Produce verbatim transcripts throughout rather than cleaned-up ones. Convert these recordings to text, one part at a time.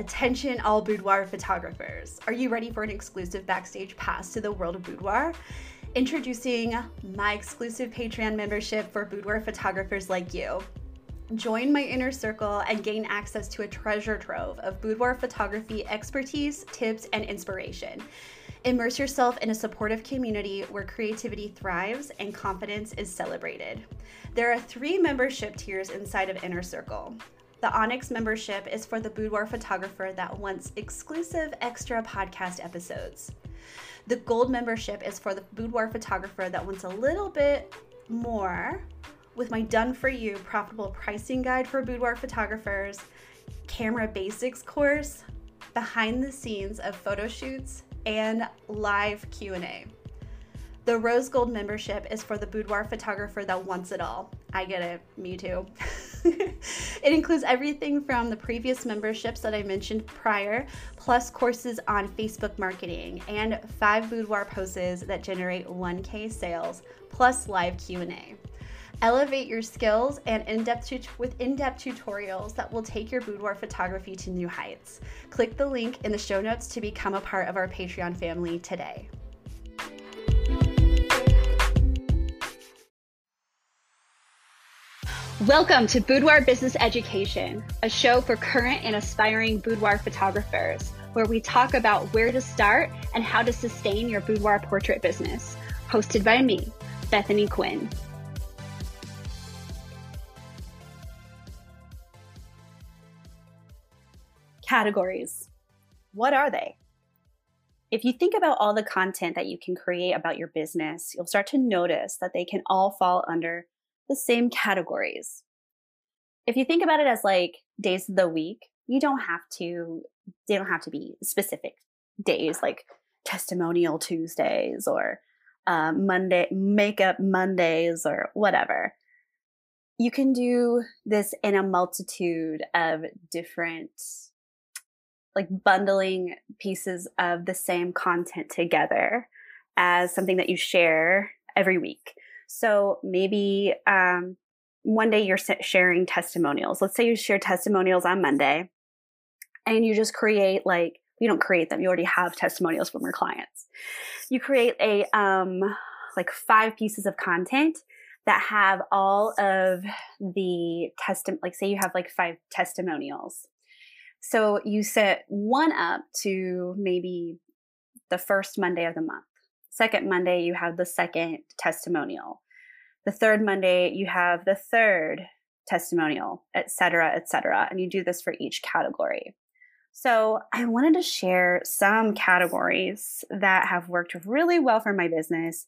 Attention all boudoir photographers. Are you ready for an exclusive backstage pass to the world of boudoir? Introducing my exclusive Patreon membership for boudoir photographers like you. Join my inner circle and gain access to a treasure trove of boudoir photography expertise, tips, and inspiration. Immerse yourself in a supportive community where creativity thrives and confidence is celebrated. There are three membership tiers inside of Inner Circle. The Onyx membership is for the boudoir photographer that wants exclusive extra podcast episodes. The Gold membership is for the boudoir photographer that wants a little bit more with my done-for-you profitable pricing guide for boudoir photographers, camera basics course, behind the scenes of photo shoots, and live Q and A. The Rose Gold membership is for the boudoir photographer that wants it all. I get it, me too. It includes everything from the previous memberships that I mentioned prior, plus courses on Facebook marketing and five boudoir poses that generate one K sales, plus live Q and A. Elevate your skills and in-depth tut- with in-depth tutorials that will take your boudoir photography to new heights. Click the link in the show notes to become a part of our Patreon family today. Welcome to Boudoir Business Education, a show for current and aspiring boudoir photographers, where we talk about where to start and how to sustain your boudoir portrait business. Hosted by me, Bethany Quinn. Categories. What are they? If you think about all the content that you can create about your business, you'll start to notice that they can all fall under the same categories. If you think about it as like days of the week, you don't have to, they don't have to be specific days like testimonial Tuesdays or uh, Monday, makeup Mondays or whatever. You can do this in a multitude of different like bundling pieces of the same content together as something that you share every week. So maybe um, one day you're sharing testimonials. Let's say you share testimonials on Monday and you just create like, you don't create them. You already have testimonials from your clients. You create a um, like five pieces of content that have all of the testi- like say you have like five testimonials. So you set one up to maybe the first Monday of the month. Second Monday, you have the second testimonial. The third Monday, you have the third testimonial, et cetera, et cetera. And you do this for each category. So I wanted to share some categories that have worked really well for my business,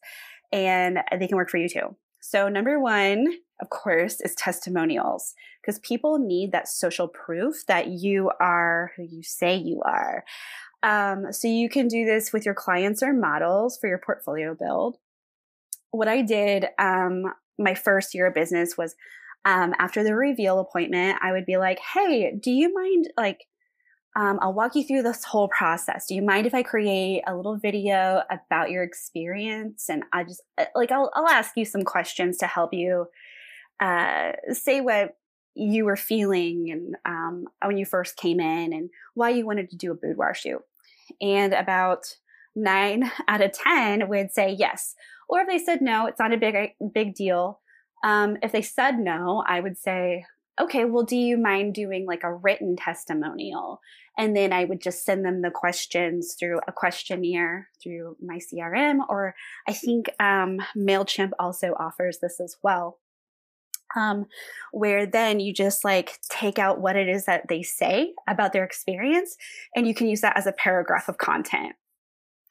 and they can work for you too. So number one, of course, is testimonials, because people need that social proof that you are who you say you are. Um, so you can do this with your clients or models for your portfolio build. What I did um, my first year of business was um, after the reveal appointment, I would be like, hey, do you mind, like, um, I'll walk you through this whole process. Do you mind if I create a little video about your experience? And I just like, I'll, I'll ask you some questions to help you uh, say what you were feeling and um, when you first came in and why you wanted to do a boudoir shoot. And about nine out of ten would say yes. Or if they said no, it's not a big, big deal. Um, if they said no, I would say, okay, well, do you mind doing like a written testimonial? And then I would just send them the questions through a questionnaire through my C R M, or I think um, MailChimp also offers this as well. Um, where then you just like take out what it is that they say about their experience, and you can use that as a paragraph of content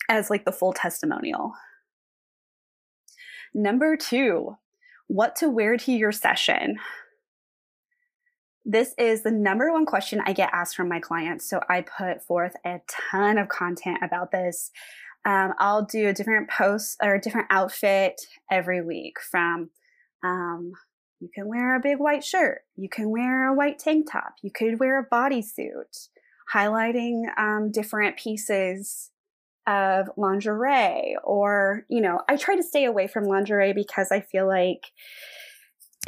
as like the full testimonial. Number two, what to wear to your session. This is the number one question I get asked from my clients. So I put forth a ton of content about this. Um, I'll do a different post or a different outfit every week from, um, you can wear a big white shirt. You can wear a white tank top. You could wear a bodysuit, highlighting um, different pieces of lingerie. Or, you know, I try to stay away from lingerie because I feel like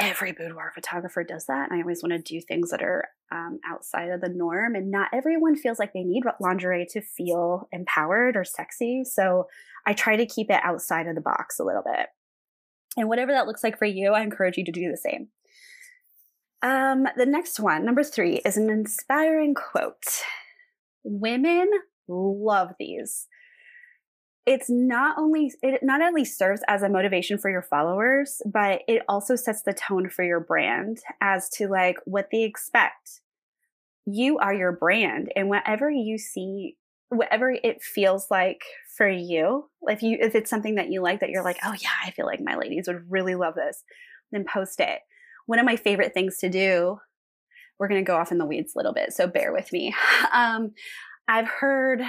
every boudoir photographer does that. And I always want to do things that are um, outside of the norm. And not everyone feels like they need lingerie to feel empowered or sexy. So I try to keep it outside of the box a little bit. And whatever that looks like for you, I encourage you to do the same. Um, the next one, number three, is an inspiring quote. Women love these. It's not only, it not only serves as a motivation for your followers, but it also sets the tone for your brand as to like what they expect. You are your brand, and whatever you see, whatever it feels like for you, if you, if it's something that you like, that you're like, oh yeah, I feel like my ladies would really love this, then post it. One of my favorite things to do, we're going to go off in the weeds a little bit, so bear with me. Um, I've heard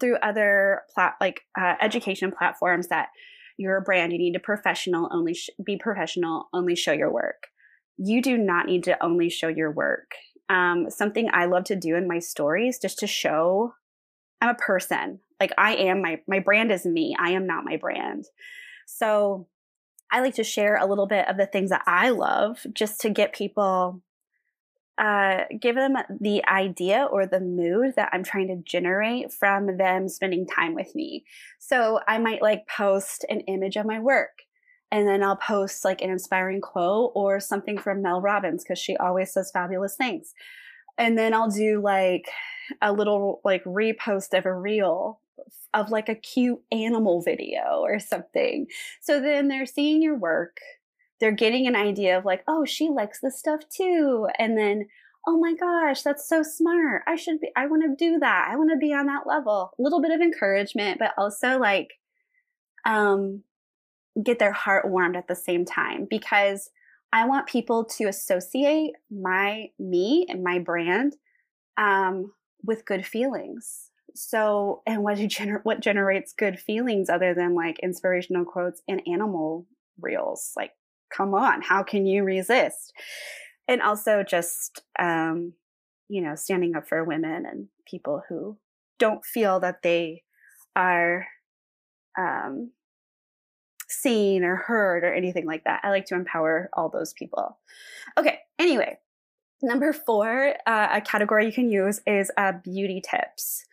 through other plat- like uh, education platforms that you're a brand, you need to professional only sh- be professional, only show your work. You do not need to only show your work. Um, something I love to do in my stories just to show I'm a person. Like I am my my brand is me. I am not my brand. So I like to share a little bit of the things that I love just to get people, uh, give them the idea or the mood that I'm trying to generate from them spending time with me. So I might like post an image of my work, and then I'll post like an inspiring quote or something from Mel Robbins, because she always says fabulous things. And then I'll do like a little like repost of a reel of like a cute animal video or something. So then they're seeing your work. They're getting an idea of like, oh, she likes this stuff too. And then, oh my gosh, that's so smart. I should be, I want to do that. I want to be on that level. A little bit of encouragement, but also like, um, get their heart warmed at the same time, because I want people to associate my, me and my brand, um, with good feelings. So, and what do gener- what generates good feelings other than like inspirational quotes and animal reels? Like, come on, how can you resist? And also just, um, you know, standing up for women and people who don't feel that they are um, seen or heard or anything like that. I like to empower all those people. Okay, anyway, number four, uh, a category you can use is uh, beauty tips.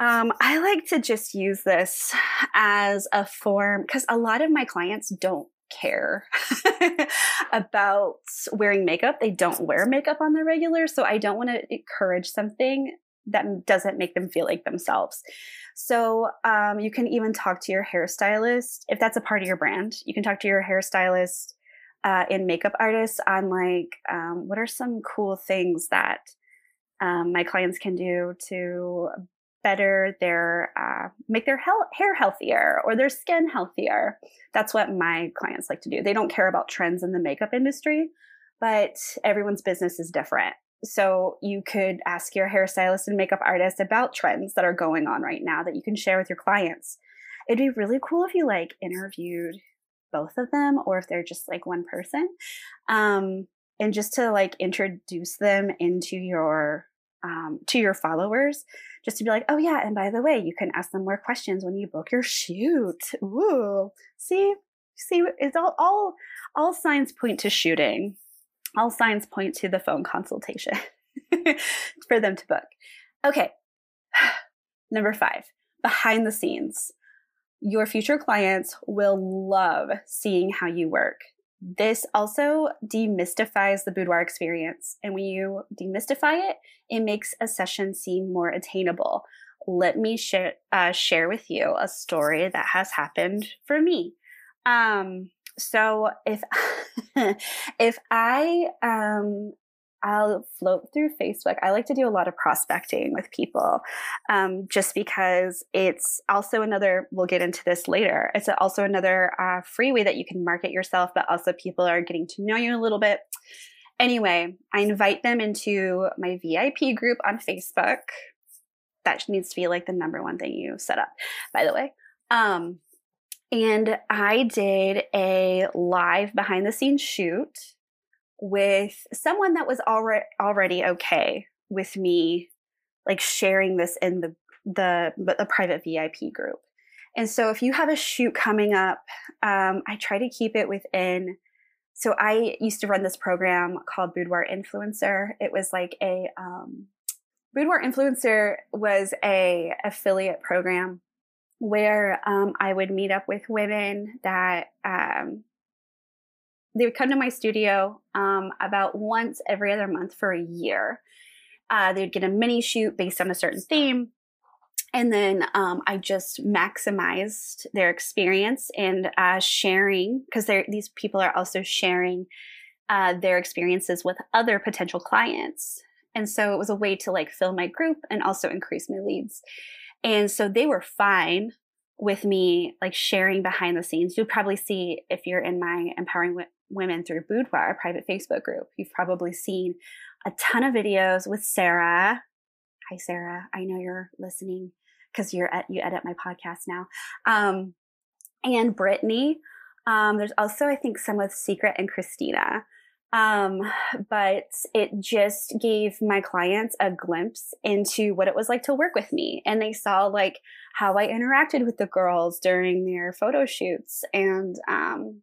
Um, I like to just use this as a form, because a lot of my clients don't care about wearing makeup. They don't wear makeup on the regular. So I don't want to encourage something that doesn't make them feel like themselves. So um, you can even talk to your hairstylist. If that's a part of your brand, you can talk to your hairstylist uh, and makeup artists on like, um, what are some cool things that um, my clients can do to better their, uh, make their he- hair healthier or their skin healthier. That's what my clients like to do. They don't care about trends in the makeup industry, but everyone's business is different. So you could ask your hairstylist and makeup artist about trends that are going on right now that you can share with your clients. It'd be really cool if you like interviewed both of them, or if they're just like one person, um, and just to like introduce them into your Um, to your followers, just to be like, oh yeah, and by the way, you can ask them more questions when you book your shoot. Ooh, see, see, it's all, all, all signs point to shooting. All signs point to the phone consultation for them to book. Okay. Number five, behind the scenes. Your future clients will love seeing how you work. This also demystifies the boudoir experience. And when you demystify it, it makes a session seem more attainable. Let me share uh, share with you a story that has happened for me. Um, so if, if I, um, I'll float through Facebook. I like to do a lot of prospecting with people, um, just because it's also another, we'll get into this later. It's also another uh, free way that you can market yourself, but also people are getting to know you a little bit. Anyway, I invite them into my V I P group on Facebook. That needs to be like the number one thing you set up, by the way. Um, and I did a live behind the scenes shoot with someone that was already already okay with me, like sharing this in the, the, the private V I P group. And so if you have a shoot coming up, um, I try to keep it within So I used to run this program called Boudoir Influencer. It was like a um, Boudoir Influencer was a affiliate program where um, I would meet up with women that um, they would come to my studio um, about once every other month for a year. Uh, they'd get a mini shoot based on a certain theme. And then um, I just maximized their experience and uh, sharing, because these people are also sharing uh, their experiences with other potential clients. And so it was a way to like fill my group and also increase my leads. And so they were fine with me like sharing behind the scenes. You'll probably see, if you're in my Empowering With Women through Boudoir private Facebook group, you've probably seen a ton of videos with Sarah. Hi, Sarah. I know you're listening because you're at, you edit my podcast now. Um, and Brittany. Um, there's also, I think, some with Secret and Christina. Um, but it just gave my clients a glimpse into what it was like to work with me. And they saw like how I interacted with the girls during their photo shoots, and, um,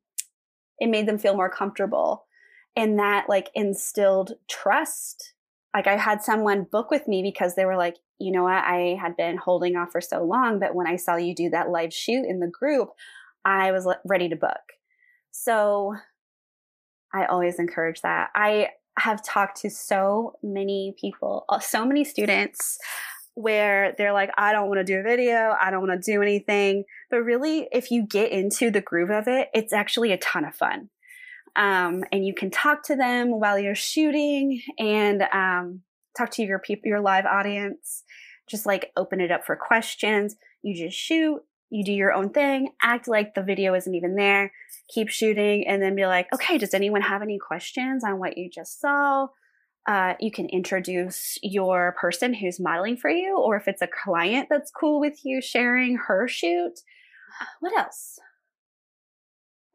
it made them feel more comfortable, and that like instilled trust. Like I had someone book with me because they were like, you know what? I had been holding off for so long, but when I saw you do that live shoot in the group, I was ready to book. So I always encourage that. I have talked to so many people, so many students, where they're like, I don't want to do a video. I don't want to do anything. But really, if you get into the groove of it, it's actually a ton of fun. Um, and you can talk to them while you're shooting, and um, talk to your people, your live audience. Just like open it up for questions. You just shoot. You do your own thing, act like the video isn't even there, keep shooting, and then be like, okay, does anyone have any questions on what you just saw? Uh, you can introduce your person who's modeling for you, or if it's a client that's cool with you sharing her shoot. What else?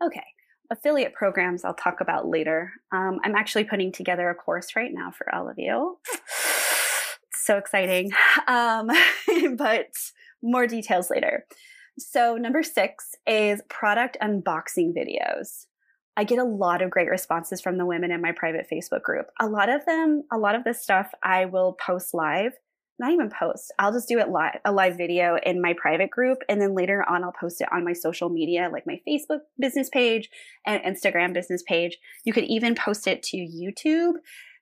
Okay, affiliate programs I'll talk about later. Um, I'm actually putting together a course right now for all of you. It's so exciting, um, but more details later. So number six is product unboxing videos. I get a lot of great responses from the women in my private Facebook group. A lot of them, a lot of this stuff I will post live, not even post. I'll just do it live, a live video in my private group. And then later on, I'll post it on my social media, like my Facebook business page and Instagram business page. You could even post it to YouTube.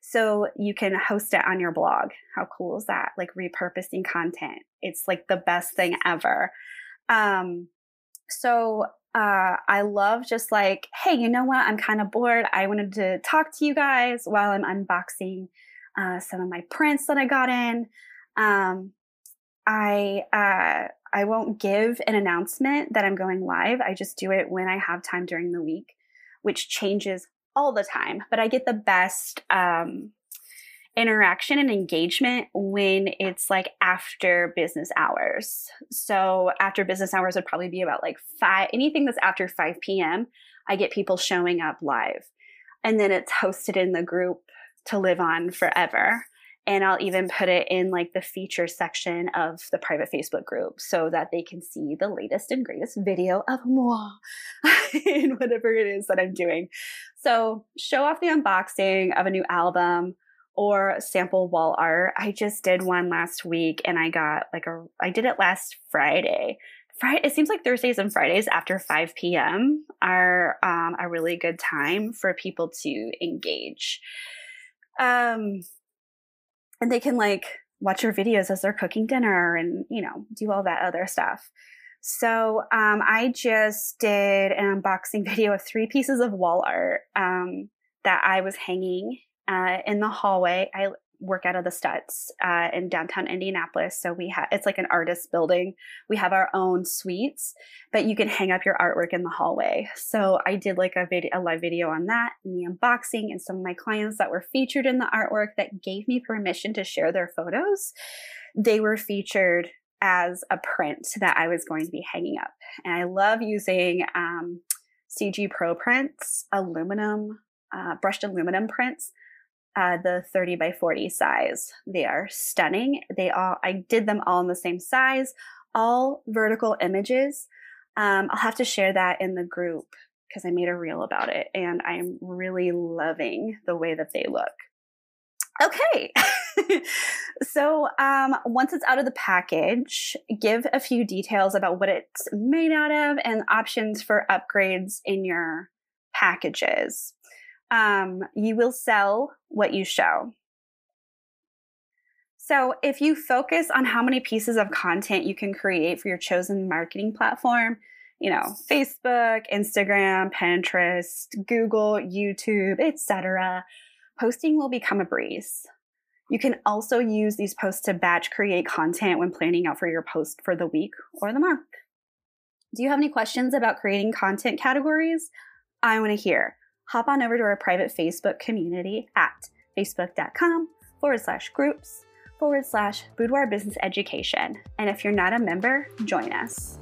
So you can host it on your blog. How cool is that? Like repurposing content. It's like the best thing ever. Um, so uh, I love just like, hey, you know what? I'm kind of bored. I wanted to talk to you guys while I'm unboxing uh, some of my prints that I got in. Um, I uh, I won't give an announcement that I'm going live. I just do it when I have time during the week, which changes all the time. But I get the best um, interaction and engagement when it's like after business hours. So after business hours would probably be about like five, anything that's after five p.m., I get people showing up live. And then it's hosted in the group to live on forever. And I'll even put it in like the feature section of the private Facebook group so that they can see the latest and greatest video of moi in whatever it is that I'm doing. So show off the unboxing of a new album or sample wall art. I just did one last week, and I got like a, I did it last Friday. Friday, it seems like Thursdays and Fridays after five p.m. are um, a really good time for people to engage. Um, And they can like watch your videos as they're cooking dinner and, you know, do all that other stuff. So um, I just did an unboxing video of three pieces of wall art um, that I was hanging uh, in the hallway. I work out of the Stutz uh, in downtown Indianapolis. So we have, it's like an artist building. We have our own suites, but you can hang up your artwork in the hallway. So I did like a video, a live video on that and the unboxing, and some of my clients that were featured in the artwork that gave me permission to share their photos. They were featured as a print that I was going to be hanging up. And I love using um, C G Pro prints, aluminum, uh, brushed aluminum prints. Uh, the thirty by forty size. They are stunning. They all, I did them all in the same size, all vertical images. Um, I'll have to share that in the group because I made a reel about it, and I'm really loving the way that they look. Okay. So um, once it's out of the package, give a few details about what it's made out of and options for upgrades in your packages. Um, you will sell what you show. So if you focus on how many pieces of content you can create for your chosen marketing platform, you know, Facebook, Instagram, Pinterest, Google, YouTube, et cetera, posting will become a breeze. You can also use these posts to batch create content when planning out for your post for the week or the month. Do you have any questions about creating content categories? I want to hear. Hop on over to our private Facebook community at facebook.com forward slash groups forward slash Boudoir Business Education. And if you're not a member, join us.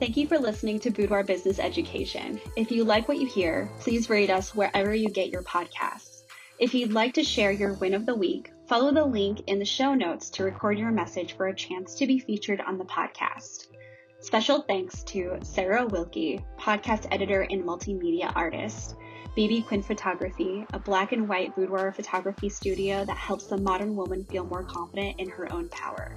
Thank you for listening to Boudoir Business Education. If you like what you hear, please rate us wherever you get your podcasts. If you'd like to share your win of the week, follow the link in the show notes to record your message for a chance to be featured on the podcast. Special thanks to Sarah Wilke, podcast editor and multimedia artist, B B Quinn Photography, a black and white boudoir photography studio that helps the modern woman feel more confident in her own power.